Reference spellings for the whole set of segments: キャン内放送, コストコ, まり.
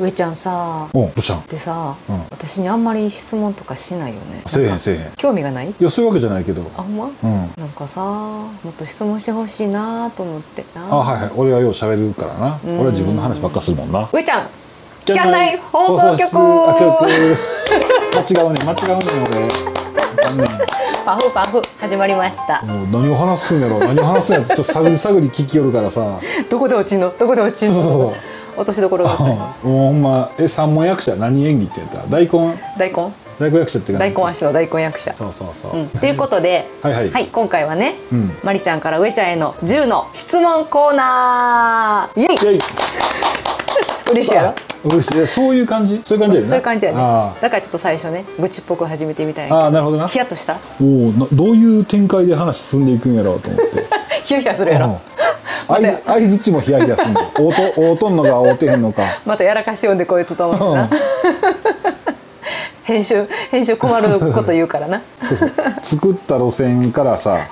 上ちゃんさ、どうしたん？でさ、私にあんまり質問とかしないよね。せえへんせえへん。興味がない？いや、そういうわけじゃないけど。あんま？なんかさ、もっと質問してほしいなと思ってな。あ、はいはい。俺はよう喋るからな。俺は自分の話ばっかするもんな。上ちゃん、キャンナイ放送局。間違うね、間違うね、俺。パフパフ始まりました。もう何を話すんやろ、何を話すんやろ、ちょっと探り探り聞きよるからさどこで落ちんの、どこで落ちんの、そうそうそう、落としどころがもうほんま、三文役者何演技って言ったら大根役者っていうか、大根足の大根役者、そうそうそう。ということで、はい、今回はね、まりちゃんから上ちゃんへの10の質問コーナー、イエイ。嬉しいやろ。そういう感じ、そういう感じやね。そういう感じやね。だからちょっと最初ね、愚痴っぽく始めてみたいな。ああ、なるほどな。ヒヤッとした。おお、どういう展開で話進んでいくんやろうと思って。ヒヤヒヤするやろ。相づちもヒヤヒヤする。おうとんのかおうてへんのか。またやらかしよんでこいつと思うな。編集困ること言うからな。そうそう。作った路線からさ。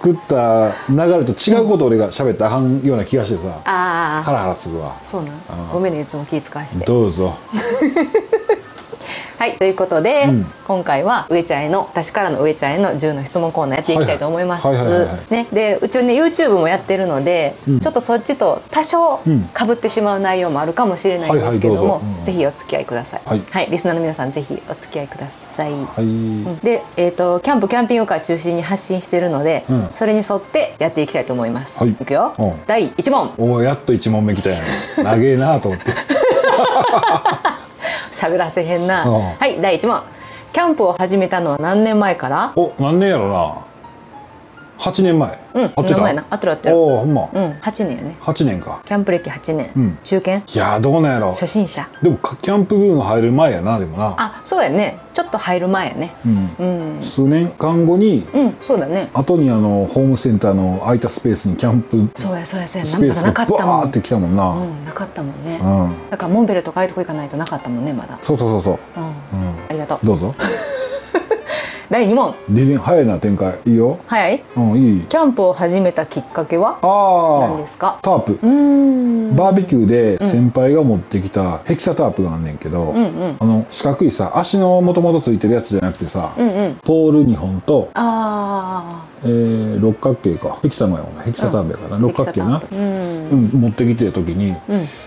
作った流れと違うことを俺が喋ったあかんような気がしてさ、ハラハラするわ。そうな、ごめんね、いつも気使わして。どうぞ。はい、ということで、今回は上ちゃんへの、私からの上ちゃんへの10の質問コーナーやっていきたいと思いますね。で、うちね YouTube もやってるので、ちょっとそっちと多少かぶってしまう内容もあるかもしれないんですけども、ぜひお付き合いください。はい、リスナーの皆さんぜひお付き合いください。で、キャンプキャンピングカー中心に発信してるので、それに沿ってやっていきたいと思います。いくよ、第1問。おー、やっと1問目きたやん。長えなと思って。喋らせへんな。はい、第1問。キャンプを始めたのは何年前から？お、何年やろな。8年前。うん、前な。あとだって。おお、ほんま。うん、8年やね。8年か。キャンプ歴8年。うん。中堅？いや、どうなんやろ。初心者。でもキャンプブーム入る前やな、でもな。あ、そうやね。ちょっと入る前やね。うん。数年間後に。うん、そうだね。後にホームセンターの空いたスペースにキャンプ。そうや。まだなかったもん。バーって来たもんな。うん、なかったもんね。うん。だからモンベルとかああいうとこ行かないとなかったもんね、まだ。そう。うん。ありがとう。どうぞ。第2問。早いな展開。いいよ。早い？うん、いい。キャンプを始めたきっかけは何ですか？タープ。バーベキューで先輩が持ってきたヘキサタープがあんねんけど、四角いさ、足のもともとついてるやつじゃなくてさ、ポール2本と、六角形か、ヘキサのようなヘキサタープやから六角形な、持ってきてる時に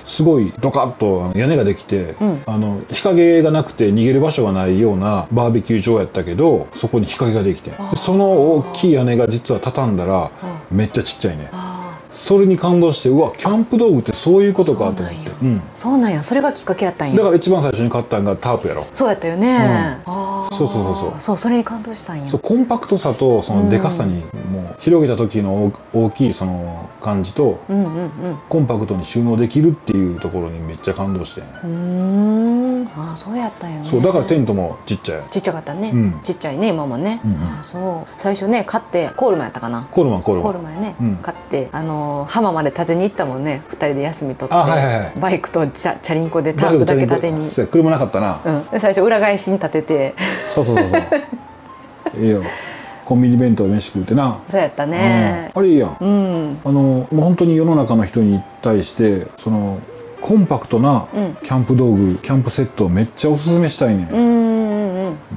すごいドカッと屋根ができて、日陰がなくて逃げる場所がないようなバーベキュー場やったけど、そこに日陰ができて、その大きい屋根が実は畳んだらめっちゃちっちゃいね。それに感動して、うわ、キャンプ道具ってそういうことかと思って。そうなんや。それがきっかけやったんや。だから一番最初に買ったんがタープやろ。そうやったよね。そう、それに感動したんや。コンパクトさとそのでかさに、もう広げた時の大きいその感じと、コンパクトに収納できるっていうところにめっちゃ感動して。ああ、そうやったんやね。そうだからテントもちっちゃい。ちっちゃかったね。ちっちゃいね、今もね。ああ、そう。最初ね、買ってコールマンやったかな。コールマンね。買って浜まで立てに行ったもんね。2人で休み取ってバイクとチャリンコでタープだけ立てに。車なかったな。最初裏返しに立てて。そう。ええよ。コンビニ弁当で飯食うてな。そうやったね。あれいいやん。もう本当に世の中の人に対してそのコンパクトなキャンプ道具、キャンプセットをめっちゃおすすめしたいね。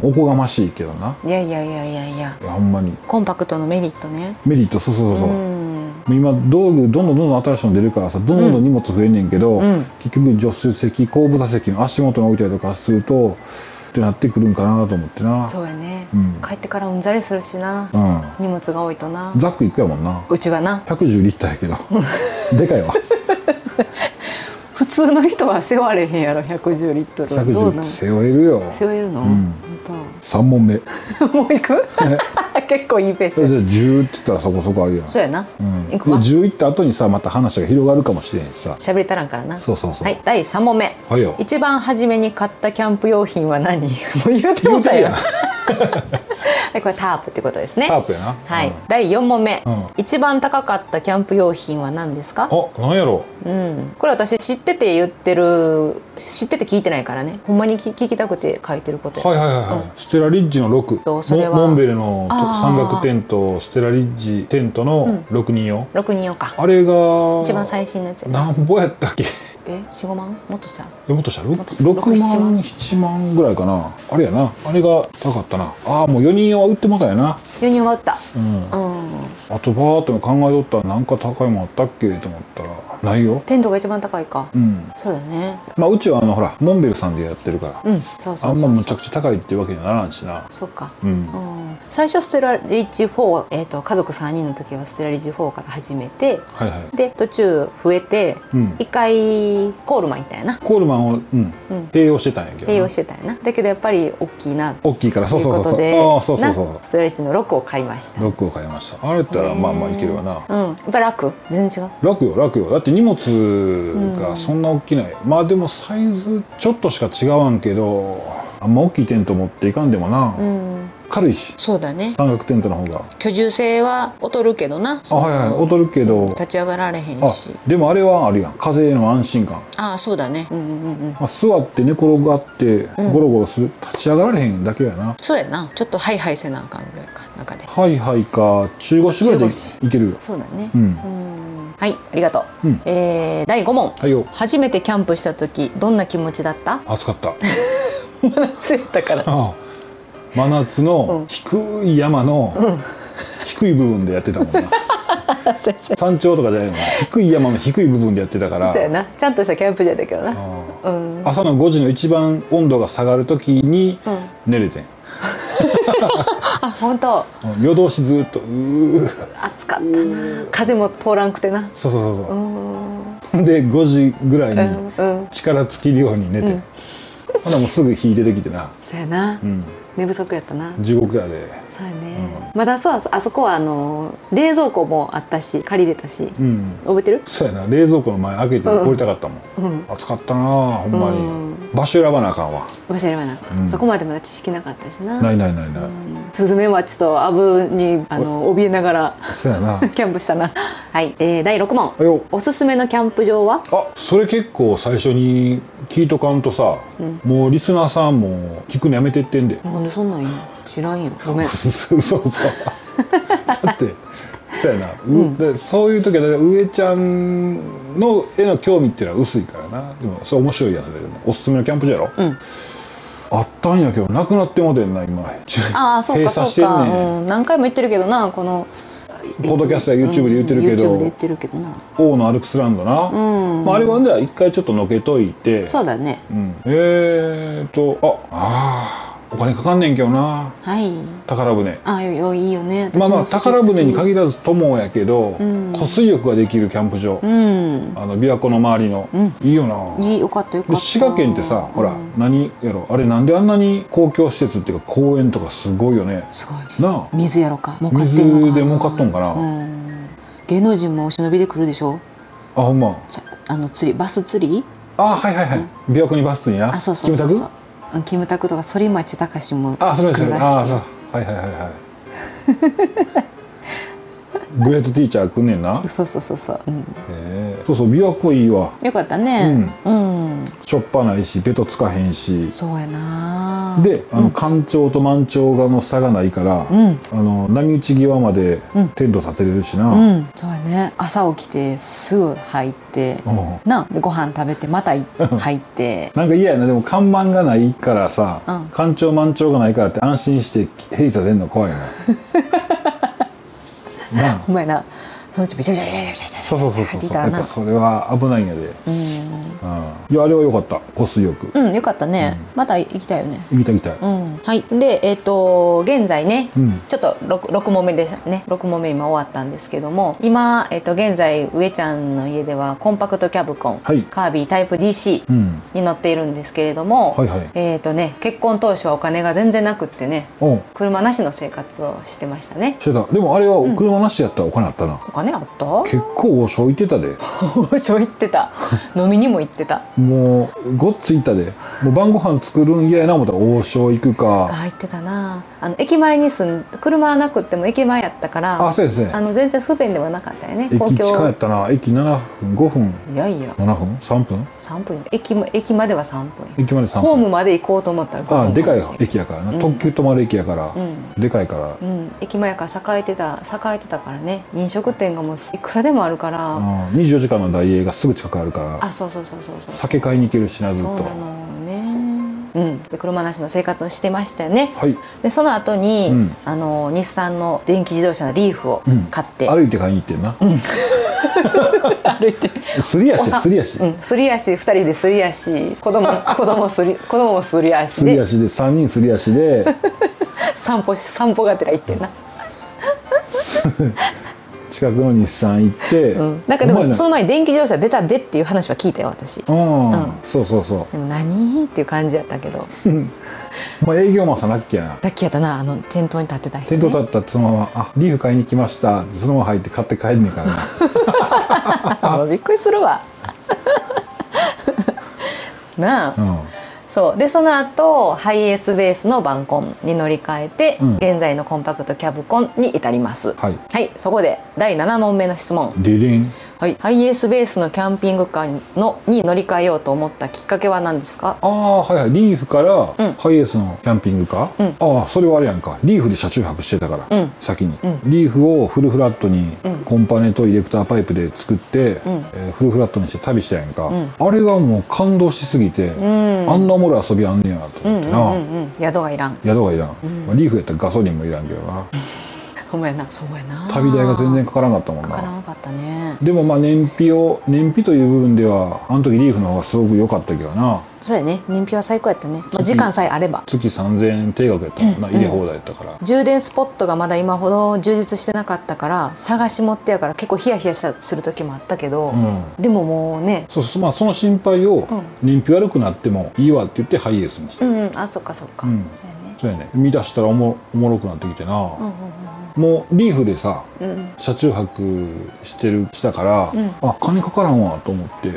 おこがましいけどな。いや。ほんまに。コンパクトのメリットね。メリット、そう。今道具どんどん新しいの出るからさ、どんどん荷物増えんねんけど、結局助手席、後部座席の足元に置いたりとかするとってなってくるんかなと思ってな。そうやね。帰ってからうんざりするしな、荷物が多いとな。ザックいくやもんな、うちはな。110リッターやけどでかいわ。普通の人は背負われへんやろ、110リットル。110背負えるよ。背負えるの？3問目。もういく？結構いいペース。じゃあ10って言ったらそこそこあるやん。そうやな。いくわ。10いった後にさ、また話が広がるかもしれんしさ。喋りたらんからな。そう。はい、第3問目。はいよ。一番初めに買ったキャンプ用品は何？もう言うてもたやん。これタープってことですね。タープやな。はい。第4問目。一番高かったキャンプ用品は何ですか？あ、なんやろ。これ私知ってて聞いてないからね。ほんまに聞きたくて書いてることや。はい。ステラリッジの6。モンベルの山岳テント、ステラリッジテントの6人用。6人用か。あれが一番最新のやつ。なんぼやったっけ？ 4,5 万もっとした、もっとした 6万7万ぐらいかな。あれやな、あれが高かったな。ああ、もう4人は売ってもたやな。4人は売った。うん、うん、あとバーって考えとったらなんか高いもんあったっけと思ったらないよ。テントが一番高いか。うん、そうだね。まあうちはほらモンベルさんでやってるから、うん、そうそうそうそう、あんまむちゃくちゃ高いっていうわけにはならんしな。そうか、うん、うん、最初ステラリッジ4、家族3人の時はステラリッジ4から始めて、はいはい、で途中増えて、うん、1回コールマン行ったやな。コールマンを、うんうん、併用してたんやけど、併用してたんやな。だけどやっぱり大きいな、大きいから、そうそうそうそうそうそうそう、ステラリッジの6を買いました。6を買いました。あれったらまあまあいけるわな。うん、やっぱ楽、全然違う。楽よ楽よ、だって荷物がそんな大きない、うん、まあでもサイズちょっとしか違わんけど、あんま大きいテント持っていかんでもな、うん、軽いし。そうだね、三角テントの方が居住性は劣るけどな。あ、はいはい、劣るけど立ち上がられへんし。でもあれはあるやん、風への安心感。ああ、そうだね、うんうんうん、まあ、座って寝転がってゴロゴロする、うん、立ち上がられへんだけやな。そうやな、ちょっとハイハイせなあかんぐらいか、中でハイハイか中腰ぐらいでいける。そうだね、うん、はい、ありがとう、うん、第5問、はい、初めてキャンプした時どんな気持ちだった？暑かった真夏やったから。ああ、真夏の低い山の、うん、低い部分でやってたもんな山頂とかじゃないの、低い山の低い部分でやってたからそうやな、ちゃんとしたキャンプ場だけどな。ああ、うん、朝の5時の一番温度が下がる時に寝れてん、うんあ、本当。夜通しずっと暑かったな。風も通らんくてな。そうそうそうそう。で5時ぐらいに力尽きるように寝て、うん、ほなもうすぐ火出てきてな。そうやな。うん、寝不足やったな。地獄やで。そうやね。うん、まだそう、あそこは冷蔵庫もあったし借りれたし、うん、覚えてる？そうやな。冷蔵庫の前開けて降りたかったもん。うん、暑かったな、ほんまに。うん、場所選ばなあかんわ。場所選ばなあかん、うん、そこまでまだ知識なかったしな。ないないないない、うん、スズメバチとアブに怯えながらそうやなキャンプしたなはい、第6問、おすすめのキャンプ場は？あ、それ結構最初に聞いとかんとさ、うん、もうリスナーさんも聞くのやめてってんで。なんでそんなん言うの？知らんやん、ごめんそうそうだってそうやな、うん、でそういう時は上ちゃんの絵の興味っていうのは薄いからな。でもそれ面白いやつだよね。おすすめのキャンプ場やろ、うん、あったんやけどなくなってもてんな今。ああ、そうかそうか、うん、何回も言ってるけどな、このポッドキャストや YouTube で言ってるけど、うん、YouTube で言ってるけどな、王のアルプスランドな、うん、まあ、あれはね一回ちょっとのけといて。そうだね、うん、ああお金かかんねんけどな、はい、宝船。あ、いいよね。まあまあ宝船に限らず友やけど、うん、湖水浴ができるキャンプ場、うん、琵琶湖の周りの、うん、いいよな。いい、よかったよかった。滋賀県ってさ、ほら、うん、何やろあれ、なんであんなに公共施設っていうか公園とかすごいよね。すごいな。水やろか、儲かってんのかな。水で儲かっとんかな、うん、芸能人もお忍びで来るでしょ。あ、ほんま。釣り、バス釣り。あ、はいはいはい、うん、琵琶湖にバス釣りな。あ、そうそうそうそう、キムタクとか反町隆史も来るらしい。あ、そうですね。あ、そう、はいはいはいはい。グレートティーチャー来んねんな。そうそうそうそう。うん、そうそう、琵琶湖いいわ。よかったね。うん。うん、しょっぱないし、ベトつかへんし。そうやな。で、干潮と満潮がの差がないから、うん、波打ち際までテント立てれるしな。うんうん、そうやね。朝起きてすぐ入って。なでご飯食べてまた入ってなんか嫌やな。でも看板がないからさ、うん、干潮満潮がないからって安心してヘリ立てんの怖いなお前な、そのうちビシャビシャビシャビシャビシャ。そうそうそうそう、やっぱそれは危ないんやで。うん、うん、いやあれは良かった、湖水浴。うん、良かったね、うん、また行きたいよね。行きたい行きたい、うん、はい。で現在ね、うん、ちょっと 6問目ですね。6問目今終わったんですけども、今現在上ちゃんの家ではコンパクトキャブコン、はい、カービィタイプ DC に乗っているんですけれども、うん、はいはい、ね、結婚当初はお金が全然なくってね、車なしの生活をしてましたね。してた。でもあれは車なしやったらお金あったな、うん、あった？結構王将行ってたで王将行ってた飲みにも行ってたもうごっついたで。もう晩ご飯作るん嫌やな思ったら王将行くか。あ、行ってたな。駅前に車なくっても駅前やったから、あ、そうですね、全然不便ではなかったよね。公共駅近かったな。駅7分、5分、いやいや7分、3分、3分、駅までは3分、駅まで3分、ホームまで行こうと思ったら5分。あ、でかい駅やからな、特急止まる駅やから、でかいから、駅前やから栄えてたからね、飲食店がもういくらでもあるから、24時間のダイエーがすぐ近くあるから、あ、そう、酒買いに行けるしな、ずっと。そうなのね。車なしの生活をしてましたよね。でその後に日産の電気自動車のリーフを買って、歩いて買いに行ってんな、歩いてすり足で、2人ですり足、子供もすり足で、3人すり足で散歩がてら行ってんな。近くの日産行って、なんかでもその前に電気自動車出たでっていう話は聞いたよ、私。そう。でも何っていう感じやったけど。まあ営業マンさんラッキーやな。ラッキーやったな、店頭に立ってた人ね。店頭立ったそのまま、あ、リーフ買いに来ました。そのまま入って買って帰んねんからな。もうびっくりするわ。なあ。そうでその後ハイエースベースのバンコンに乗り換えて、現在のコンパクトキャブコンに至ります。はい、そこで第7問目の質問。デデン。ハイエースベースのキャンピングカーに乗り換えようと思ったきっかけは何ですか？ああ、はい、リーフからハイエースのキャンピングカー、ああそれはあれやんか、リーフで車中泊してたから、先にリーフをフルフラットにコンパネとエレクターパイプで作って、フルフラットにして旅したやんか、あれがもう感動しすぎて、あんなも遊びあんねやと思ってな。宿がいらん、リーフやったらガソリンもいらんけどな。そうやな。旅代が全然かからなかったもんな。かからなかったね。でもまあ燃費という部分ではあの時リーフの方がすごく良かったけどな。そうやね、燃費は最高やったね。時間さえあれば月3000円定額やったもんな、入れ放題やったから。充電スポットがまだ今ほど充実してなかったから探し持ってやから結構ヒヤヒヤする時もあったけど、でももうね、そう、まあその心配を燃費悪くなってもいいわって言ってハイエースにした。あ、そっか、そうやね。見出したらおもろくなってきてな。もうリーフでさ、車中泊したから、あ、金かからんわと思って、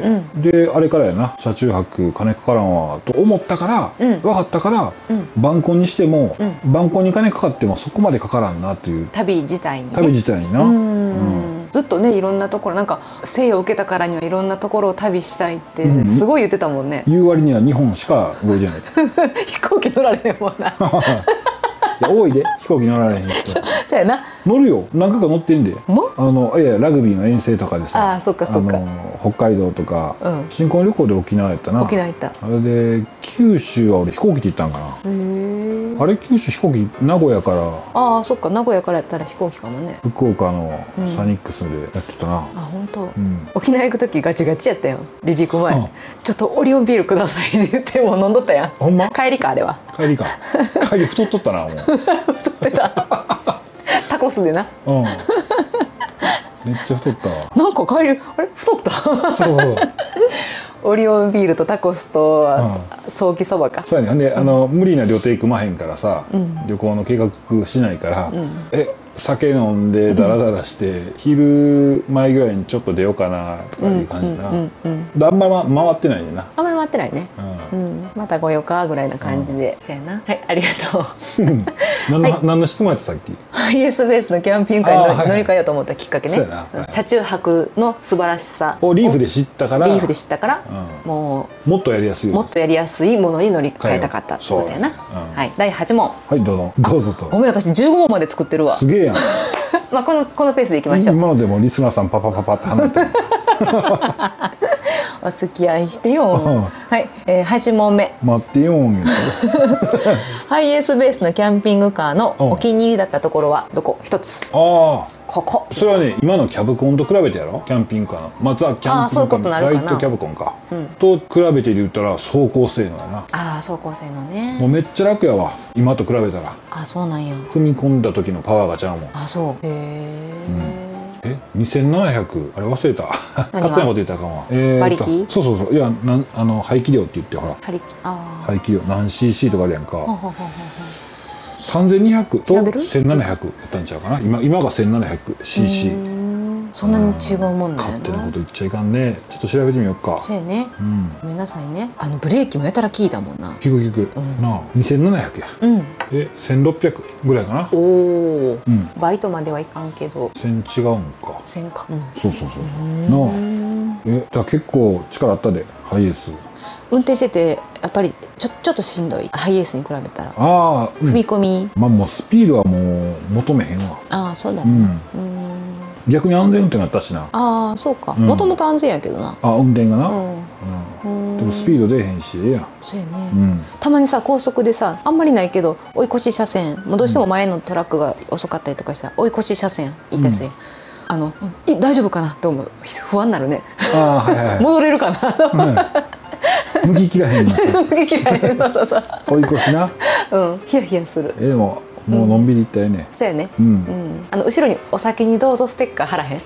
であれからやな、車中泊金かからんわと思ったから、分かったから、バンコンにしても、バンコンに金かかってもそこまでかからんなっていう、旅自体にな。ずっとね、いろんなところ、なんか生を受けたからにはいろんなところを旅したいって、すごい言ってたもんね。言う割には2本しか動いてない。飛行機乗られへんもんな。多いで、飛行機乗られへん。そうやな、乗るよ、何回か乗ってんで。いやラグビーの遠征とかでさ、そっか、北海道とか、新婚旅行で沖縄やったな。沖縄行った。あれで九州は俺飛行機で行ったんかな。あれ九州飛行機、名古屋から。ああ、そっか、名古屋からやったら飛行機かもね。福岡のサニックスでやってたな。あ、本当。沖縄行く時ガチガチやったよ、離陸前。ちょっとオリオンビールくださいって言ってもう飲んどったやん。ほんま？帰りか帰り太っとったな、もう。太ってた。タコスでな。めっちゃ太ったわ。なんか帰り、あれ太った。そう。オリオンビールとタコスとソーキそばか。そうやね。で、無理な旅程行くまへんからさ、旅行の計画しないから、酒飲んでダラダラして昼前ぐらいにちょっと出ようかなとかいう感じな。あんまり回ってないねんな。あんまり回ってないね。またご用かぐらいな感じで。そうやな。はい、ありがとう。何の質問やったさっき。ハイエースベースのキャンピングカーに乗り換えようと思ったきっかけね。車中泊の素晴らしさをリーフで知ったから、もっとやりやすいものに乗り換えたかったってことやな。はい、第8問。はい、どうぞと。ごめん、私15問まで作ってるわ。すげえやん。まあこのペースでいきましょう。今のでもリスナーさんパパって話してる。お付き合いしてよ。はい、8問目。待ってよ。ハイエースベースのキャンピングカーのお気に入りだったところはどこ？一つ。ああ。ここ。それはね、今のキャブコンと比べてやろ。キャンピングカーの、ザキャンピングカーのライトキャブコンか。と比べて言ったら走行性能やな。ああ、走行性能ね。もうめっちゃ楽やわ、今と比べたら。あ、そうなんや。踏み込んだ時のパワーがちゃうもん。あ、そう。へえ。2700、あれ忘れた。勝手なこと言ったらあかんわ。馬力？そう、いや、排気量って言って、ほら排気量何 cc とかあるやんか。3200と1700やったんちゃうかな。今が 1700cc。そんなに違うもんだよな。勝手なこと言っちゃいかんね。ちょっと調べてみようか。そうやね、ごめんなさいね。ブレーキもやたら効いたもんな。効く効くなあ。2700や、で1600ぐらいかな。おお、バイトまではいかんけど1000違うんか。1000か、そうそうそうなあ。だ結構力あったで、ハイエース運転してて。やっぱりちょっとしんどい、ハイエースに比べたら。ああ、踏み込み、まあもうスピードはもう求めへんわ。ああ、そうだね。逆に安全運転があったしな。ああ、そうか。もともと安全やけどな。あ、運転がな。でもスピード出へんし、ええやん。そうやね。たまにさ、高速でさ、あんまりないけど追い越し車線、もうどうしても前のトラックが遅かったりとかしたら追い越し車線行ったりする。大丈夫かなって思う。不安になるね。戻れるかな。向き切らへんな。向き切らへんな。そうそう。追い越しな。ヒヤヒヤする。でももうのんびりいったよね。そうやね。後ろにお先にどうぞステッカー貼らへん。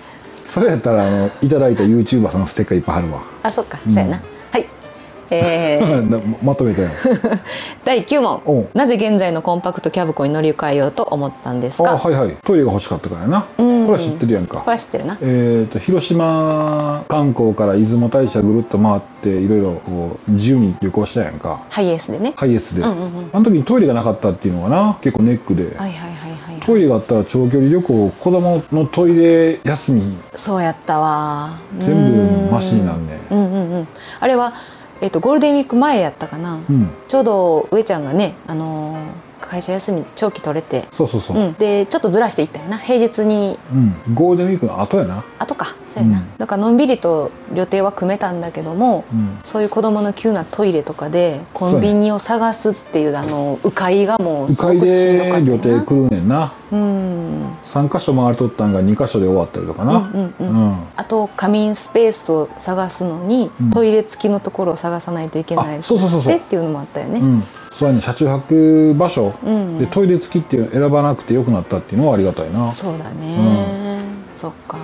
それやったらいただいた YouTuber さんのステッカーいっぱい貼るわ。あ、そっか。そうやな。はい。まとめたよ。第9問。なぜ現在のコンパクトキャブコに乗り換えようと思ったんですか。はいはい。トイレが欲しかったからやな。これは知ってるやんか。これは知ってるな。広島観光から出雲大社ぐるっと回っていろいろこう自由に旅行したやんか。ハイエースでね。ハイエースで。あの時にトイレがなかったっていうのがな、結構ネックで。はいはいはいはい。トイレがあったら長距離旅行、子供のトイレ休み。そうやったわ。全部マシになんね。あれはゴールデンウィーク前やったかな。ちょうど上ちゃんがね、会社休み長期取れて、そうそうそう、でちょっとずらしていったよな、平日に。ゴールデンウィークの後やな。後か、そうやな。だからのんびりと予定は組めたんだけども、そういう子供の急なトイレとかでコンビニを探すっていう迂回がもうすごくしんどかったな。迂回で予定来るねんな。3か所回りとったんが2か所で終わったりとかな。あと仮眠スペースを探すのにトイレ付きのところを探さないといけないでっていうのもあったよね。そうやね、車中泊場所でトイレ付きっていう選ばなくてよくなったっていうのはありがたいな。そうだね、そっか。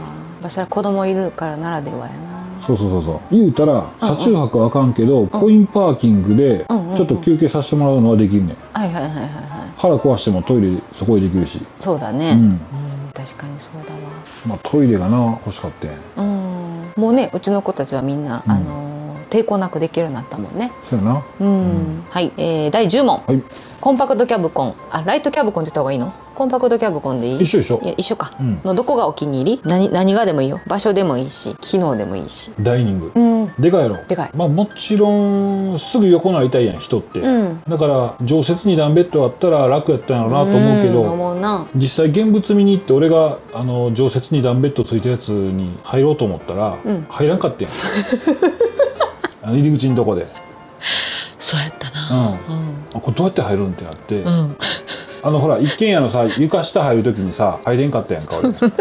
それは子供いるからならではやな。そうそうそうそう、言うたら車中泊はあかんけどコインパーキングでちょっと休憩させてもらうのはできるね。はいはいはいはいはい。腹壊してもトイレそこでできるし。そうだね、確かにそうだわ。まあトイレがな欲しかったやん。もうね、うちの子たちはみんな抵抗なくできるようになったもんね。そうやな。はい、第10問。コンパクトキャブコン、あ、ライトキャブコンって言った方がいいの？コンパクトキャブコンでいい？一緒一緒。一緒か。のどこがお気に入り？何がでもいいよ。場所でもいいし、機能でもいいし。ダイニング。でかいやろ。でかい。まあもちろんすぐ横になりたいやん、人って。だから常設に段ベッドあったら楽やったんやろうなと思うけど、実際現物見に行って俺が常設に段ベッドついたやつに入ろうと思ったら入らんかったやん。入り口のとこで。そうやったな。これどうやって入るんってなって、ほら一軒家のさ、床下入るときにさ入れんかったやんか俺。そう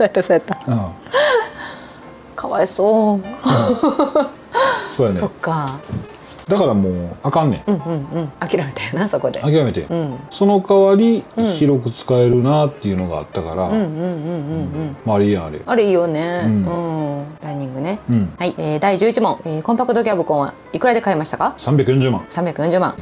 やったそうやった。かわいそう。そうやね。そっか。だからもうあかんねん。諦めたよな、そこで。諦めて。その代わり広く使えるなっていうのがあったから。まああれいいやん、あれ。あれいいよね。ダイニングね。はい。第11問。コンパクトキャブコンはいくらで買いましたか？340万。340万。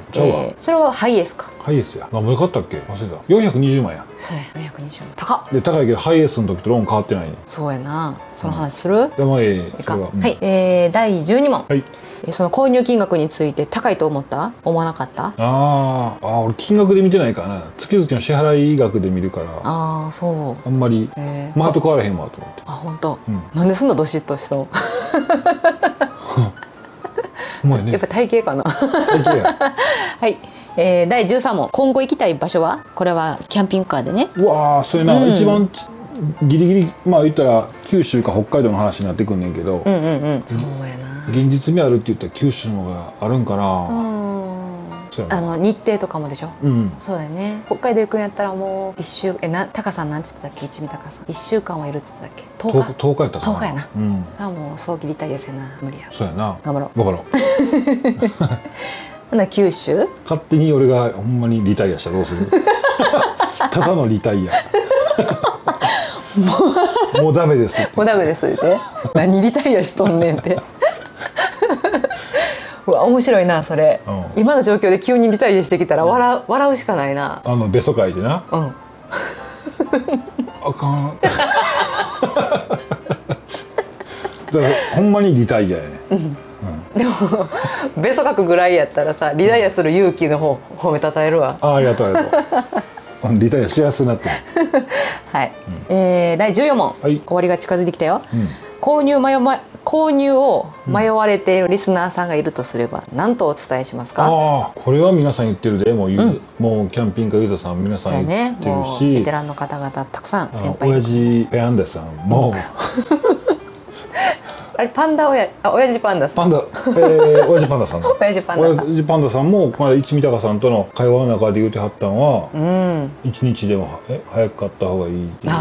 それはハイエースか。ハイエースや。何で買ったっけ？忘れた。420万や。そうや。420万。高っ。で高いけどハイエースの時とローン変わってないね。そうやな。その話する？でもいい。はい。第12問。はい。その購入金額について高いと思った？思わなかった？ああ、俺金額で見てないからな。月々の支払い額で見るから。ああ、そう。あんまり前と変わらへんわと思って。あ、本当。なんでそんなどしっとしたの？やっぱ体型かな。体型や。はい。第13問。今後行きたい場所は？これはキャンピングカーでね。うわあ、それな一番。ギリギリまあ言ったら九州か北海道の話になってくんねんけど、そうやな、現実味あるって言ったら九州の方があるんかな。日程とかもでしょ。そうだよね。北海道行くんやったらもう一週、高さんなんて言ってたっけ、一味高さん1週間はいるって言ってたっけ、10日やったかな。10日やな。だからもう早期リタイアせな無理や。そうやな。頑張ろう頑張ろう。な、九州勝手に俺がほんまにリタイアしたらどうする？ただのリタイア。もうダメですって。もうダメですって。何リタイアしとんねんって。うわ、面白いなそれ。今の状況で急にリタイアしてきたら笑うしかないな。ベソかいてな。あかん。だからほんまにリタイアやね、うんうん、でもべそかくぐらいやったらさ、リタイアする勇気の方褒めたたえるわ。ありがとうございます。リタイアしやすくなってる。はい、うん、第14問、はい、終わりが近づいてきたよ、うん、購入を迷われているリスナーさんがいるとすれば、何とお伝えしますか？ああ、これは皆さん言ってるで、もうキャンピングカーユーザーさん皆さん言ってるし、ベテランの方々たくさん先輩。親父ペアンダさんも。あれパンダ親父パンダさん。親父パンダさんの。親父パンダさん。親父パンダさんもこの間一三鷹さんとの会話の中で言うてはったんは、一日でも早く買った方がいいっていう。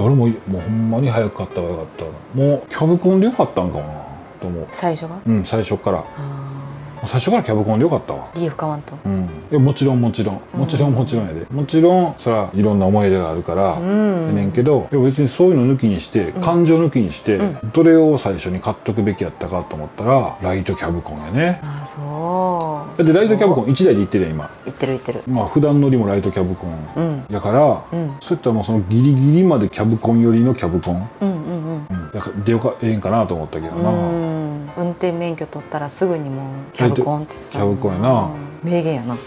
俺もうほんまに早く買った方がよかったな。もうキャブコンでよかったんかなと思う。最初が？うん、最初から。最初からキャブコンでよかったわ。理由深まんと。うん。いや、もちろんやで。もちろんそらいろんな思い出があるからやねんけど、別にそういうの抜きにして、感情抜きにして、どれを最初に買っとくべきやったかと思ったらライトキャブコンやね。あ、そう。でライトキャブコン1台で行ってるやん今。行ってる。まあ普段乗りもライトキャブコンだから、そういったらもうそのギリギリまでキャブコン寄りのキャブコン。でよかええんかなと思ったけどな。運転免許取ったらすぐにもうキャブコンってさ、キャブコンやな、名言やな、うん、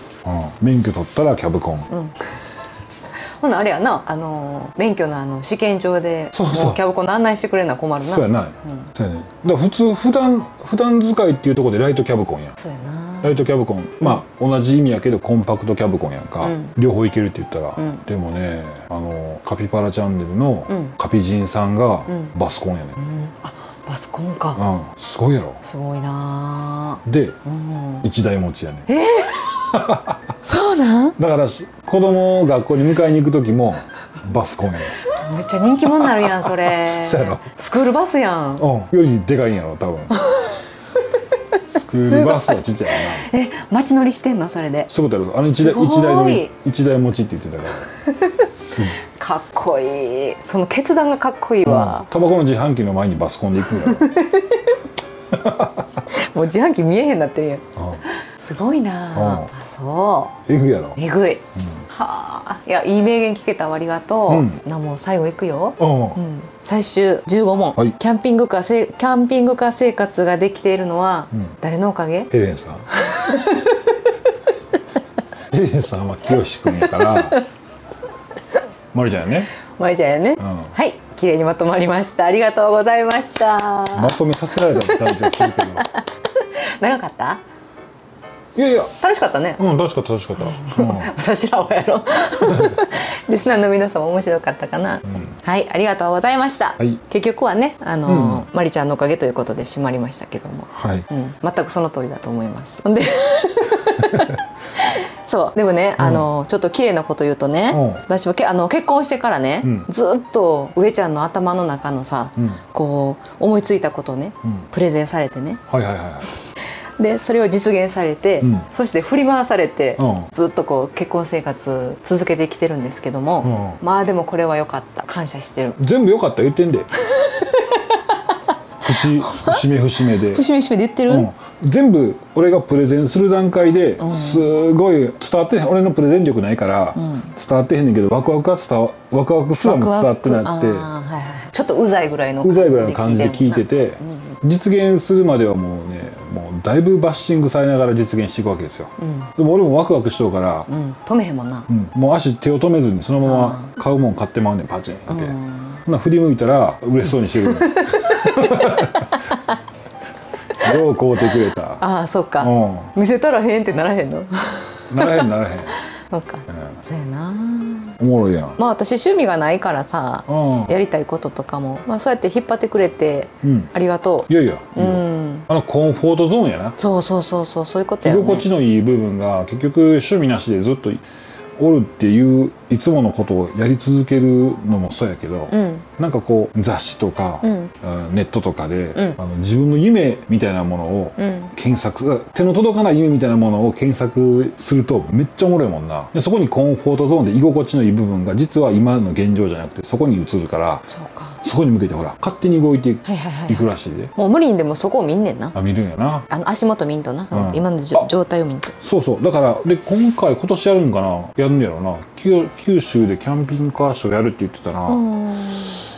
免許取ったらキャブコン、うん、ほなあれやな、免許の試験場でそうそうキャブコンの案内してくれるのは困るな。そうやない、うん、そうやね。だから普段使いっていうところでライトキャブコンや。そうやな、ライトキャブコン、まあ同じ意味やけどコンパクトキャブコンやんか、うん、両方いけるって言ったら、うん、でもね、カピパラチャンネルのカピジンさんがバスコンやね、うんうん、バスコンか、うん、すごいやろ。すごいな。で、一台持ちやね。そうなん。だから子供を学校に迎えに行く時もバスコンやね。めっちゃ人気者になるやんそれ。そうやろ。スクールバスやん。うん、よりでかいんやろ多分。スクールバスはちっちゃいな。街乗りしてんのそれで。そういうことやろ。一台持ちって言ってたから。かっこいい。その決断がかっこいいわ、うん、タバコの自販機の前にバスコンで行くんやろ。もう自販機見えへんなってるやん、うん、すごいな、うん、そうえぐいやろ。えぐい、うん、はあ、いや、いい名言聞けたわ、ありがとう、うん、もう最後いくよ、うんうん、最終15問、はい、キャンピングカー生活ができているのは、うん、誰のおかげ？ヘレンさん。ヘレンさんは清志君やからマリちゃんやね。マリちゃんやね。うん、はい、綺麗にまとまりました。ありがとうございました。まとめさせられたら大丈夫するけど。長かった？いやいや。楽しかったね。うん、楽しかった。うん、私らはやろ。リスナーの皆様面白かったかな。うん、はい、ありがとうございました。はい、結局はね、マリちゃんのおかげということで締まりましたけども。はい。うん、全くその通りだと思います。で。そうでもね、ちょっと綺麗なこと言うとね、私は結婚してからね、ずっと上ちゃんの頭の中のさ、こう思いついたことをね、プレゼンされてね、でそれを実現されて、そして振り回されて、ずっとこう結婚生活続けてきてるんですけども、まあでもこれは良かった、感謝してる。全部良かった言ってんで。節目で言ってる、全部俺がプレゼンする段階ですごい伝わって、俺のプレゼン力ないから伝わってへんねんけど、ワクワクすらも伝わってなくて、ちょっとうざいぐらいの感じで聞いてて、実現するまではもうね、もうだいぶバッシングされながら実現していくわけですよ。でも俺もワクワクしとうから止めへんもんな。もう足手を止めずにそのまま買うもん買ってまうねん、パチンだけ。そんな振り向いたら嬉しそうにしてくる。どう買うてくれた。ああ、そっか、うん、見せたらへんってならへんの。ならへん。そうか、そうやな。おもろいやん。まあ私趣味がないからさ、やりたいこととかも、まあ、そうやって引っ張ってくれて、ありがとう。いやいや、コンフォートゾーンやな。そうそういうことやね。居心地のいい部分が結局趣味なしでずっとおるっていう、いつものことをやり続けるのもそうやけど、なんかこう雑誌とか、ネットとかで、自分の夢みたいなものを検索、手の届かない夢みたいなものを検索するとめっちゃおもろいもんな。でそこにコンフォートゾーンで居心地のいい部分が実は今の現状じゃなくてそこに移るから、 そこに向けてほら勝手に動いていくらしいで、もう無理にでもそこを見んねんな。あ、見るんやな。足元見んとな、今の状態を見んと。そうだからで、今年やるんかな、やるんやろな。九州でキャンピングカーショーやるって言ってたな。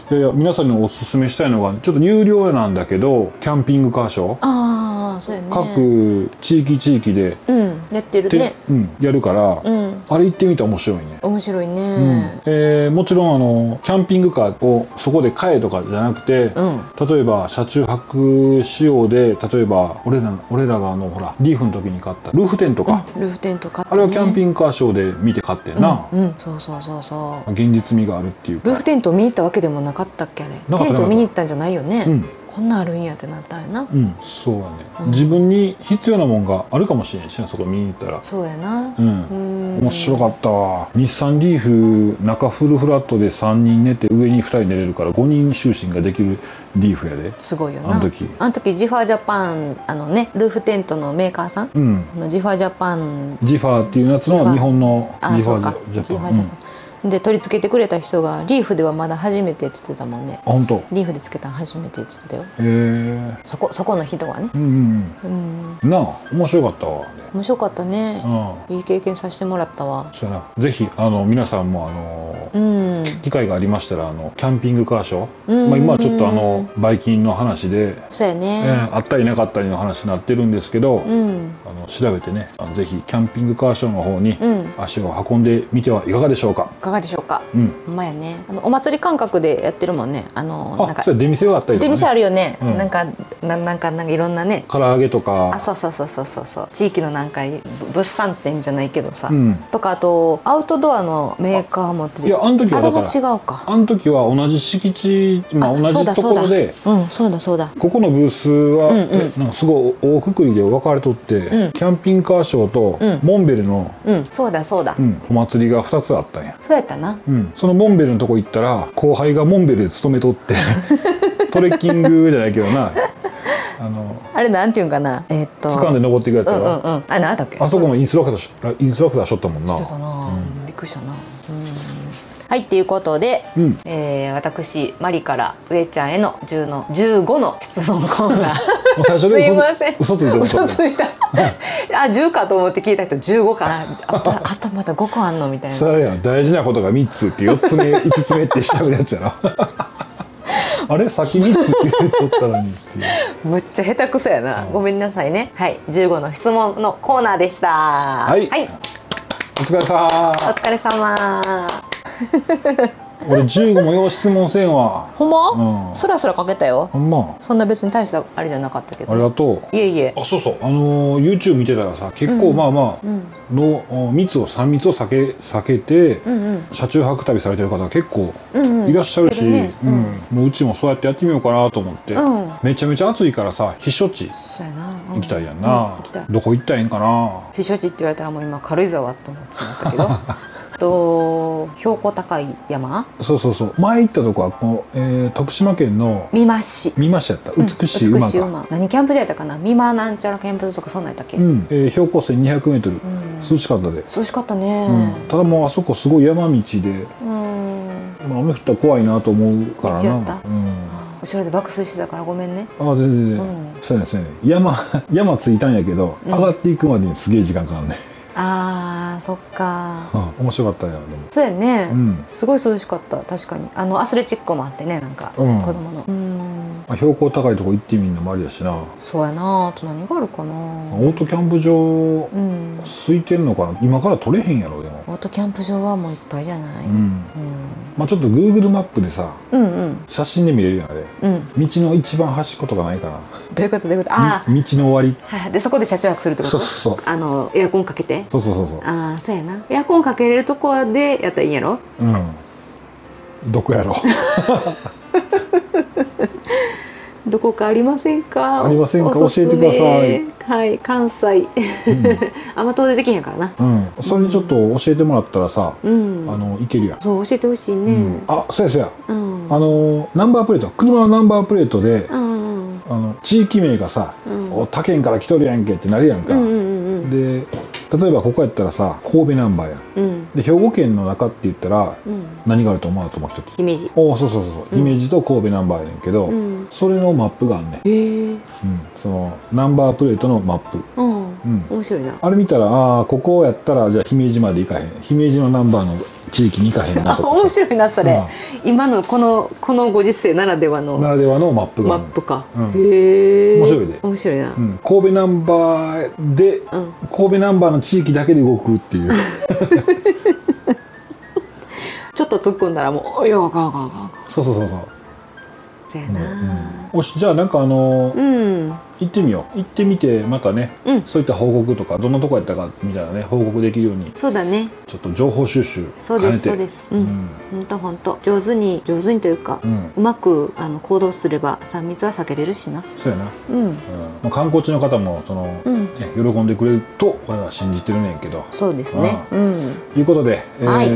いやいや、皆さんにおすすめしたいのが、ちょっと有料なんだけどキャンピングカーショー、ああそうやね、各地域で、うん、やってるね、うん、やるから、うん、あれ行ってみたら面白いね、面白いね、うん、もちろんキャンピングカーをそこで買えとかじゃなくて、うん、例えば車中泊仕様で、例えば俺らがほらリーフの時に買ったルーフテントか、うん、ルーフテント買って、ね、あれはキャンピングカーショーで見て買ってんな、うん、うん、そうそうそうそう、現実味があるっていうか。ルーフテント見に行ったわけでもなかったっけ、あれテント見に行ったんじゃないよね、うん、こんなんあるんやってなったんやな、うん、そうやね、うん、自分に必要なもんがあるかもしれんしな、そこ見に行ったら。そうやな、うん、うん、面白かったわ。日産リーフ中フルフラットで3人寝て上に2人寝れるから5人就寝ができるリーフやで、すごいよな。あの時ジファージャパン、ね、ルーフテントのメーカーさん、うん、のジファージャパン、ジファーっていうやつの日本のジファージャパンで取り付けてくれた人がリーフではまだ初めてって言ってたもんね。あ、本当。リーフでつけたの初めてって言ってたよ。へえ。そこの人はね。うんうん。うん、なあ、面白かったわ。面白かったね。うん、いい経験させてもらったわ。そうやな。ぜひ皆さんもうん、機会がありましたらキャンピングカーショー、まあ今はちょっとバイキンの話で、そうやね、あったりなかったりの話になってるんですけど、うん、調べてね、ぜひキャンピングカーショーの方に足を運んでみてはいかがでしょうか。いかがでしょうか。うん、ほんまやね。お祭り感覚でやってるもんね。なんか出店はあったりとかね。出店あるよね。うん、なんかいろんなね。唐揚げとか。あ、そう地域のなんか物産展じゃないけどさ、うん、とかあとアウトドアのメーカーもあってる。あの時はだから、あの時は同じ敷地、まあ同じところで、うん、そうだそうだ。ここのブースはなんかすごい大くくりで分かれとって、キャンピングカーショーとモンベルの、そうだそうだ、お祭りが2つあったんや。そうやったな。そのモンベルのとこ行ったら後輩がモンベルで勤めとって、トレッキングじゃないけどな。あれなんていうんかな、掴んで登っていくやつは、あれなんだっけ？あそこのインストラクターしょったもんな。びっくりしたな。はい、ということで、私マリから上ちゃんへの10の15の質問コーナー。すいません。嘘ついた。あ、10かと思って聞いた人15かな。あとまた5個あんのみたいな。それやん、大事なことが3つって4つ目、5つ目ってしゃべるやつやろ。あれ先3つって言っとったのにっていう。むっちゃ下手くそやな。ごめんなさいね。はい、15の質問のコーナーでした。はい。お疲れさま。お疲れさま。俺15もよう質問せんわ。ほんま？スラスラかけたよ。ほんま。そんな別に大したあれじゃなかったけど。ありがとう。いえいえ。あ、そうそう。YouTube 見てたらさ、結構まあの3密を避けて車中泊旅されてる方が結構いらっしゃるし、もううちもそうやってやってみようかなと思って。めちゃめちゃ暑いからさ、避暑地行きたいやんな。どこ行ったらいいんかな。避暑地って言われたらもう今軽井沢って思っちまったけど。標高高い山、そう前行ったとこはこう、徳島県の美馬市、やった、美しい馬か何キャンプ場やったかな、美馬なんちゃらキャンプ場とかそんなんやったっけ、標高1200メートル、涼しかったで、涼しかったね、ただもうあそこすごい山道で、雨降ったら怖いなと思うからな、後ろで爆睡してたからごめんね。ああ、全然そうやね、山着いたんやけど上がっていくまでにすげえ時間かかんね。あー、そっか、面白かったよ。そうやね、すごい涼しかった。確かにアスレチックもあってね、なんか子供の標高高いとこ行ってみるのもありだしな。そうやな。あと何があるかな。オートキャンプ場空いてんのかな、今から取れへんやろ。でもオートキャンプ場はもういっぱいじゃない。まあちょっと Google マップでさ、写真で見れるやん、あれ。道の一番端っことかないかな。どういうこと。ああ、道の終わりでそこで車中泊するってこと。そうエアコンかけて。そう。ああ、そうやな。エアコンかけれるとこでやったらいいんやろ。どこやろ。どこかありませんか。ありませんか、教えてください。はい、関西。あんま遠出できへんからな。それにちょっと教えてもらったらさ、行けるやん。そう、教えてほしいね。あ、そうや。ナンバープレート、車のナンバープレートで、地域名がさ、他県から来とるやんけってなるやんか。で、例えばここやったらさ、神戸ナンバーやん。で、兵庫県の中って言ったら何があると思うともう一つ。姫路。おお、そう。姫路と神戸ナンバーやねんけど、それのマップがあんねん。へえ。そのナンバープレートのマップ。面白いな。あれ見たら、ああ、ここやったらじゃあ姫路まで行かへん。姫路のナンバーの地域に行かへんなとか面白いなそれ、うん、今のこのご時世ならではのマップが、ね、マップか、うん、へえ面白いで面白いな、うん、神戸ナンバーで、うん、神戸ナンバーの地域だけで動くっていうちょっと突っ込んだらもう「よーガーガーガー」そうそうそうそうそうやな、うん、おしじゃあなんかうん行ってみよう行ってみてまたね、うん、そういった報告とかどんなとこやったかみたいなね報告できるようにそうだねちょっと情報収集兼ねてそうですそうですうんほんとほんと上手にというか、うん、うまく行動すれば3密は避けれるしなそうやなうん、うんまあ、観光地の方もその、うんね、喜んでくれると我々は信じてるねんけどそうですねうんということで、はい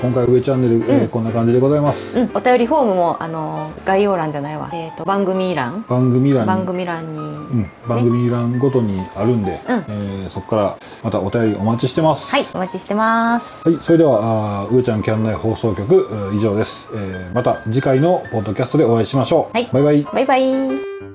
今回上チャンネル、うんこんな感じでございます、うん、お便りフォームも概要欄じゃないわ番組欄にうん、番組欄ごとにあるんで、ねそこからまたお便りお待ちしてますはいお待ちしてます、はい、それでは上ちゃんキャン内放送局以上です、また次回のポッドキャストでお会いしましょう、はい、バイバイバイバイ。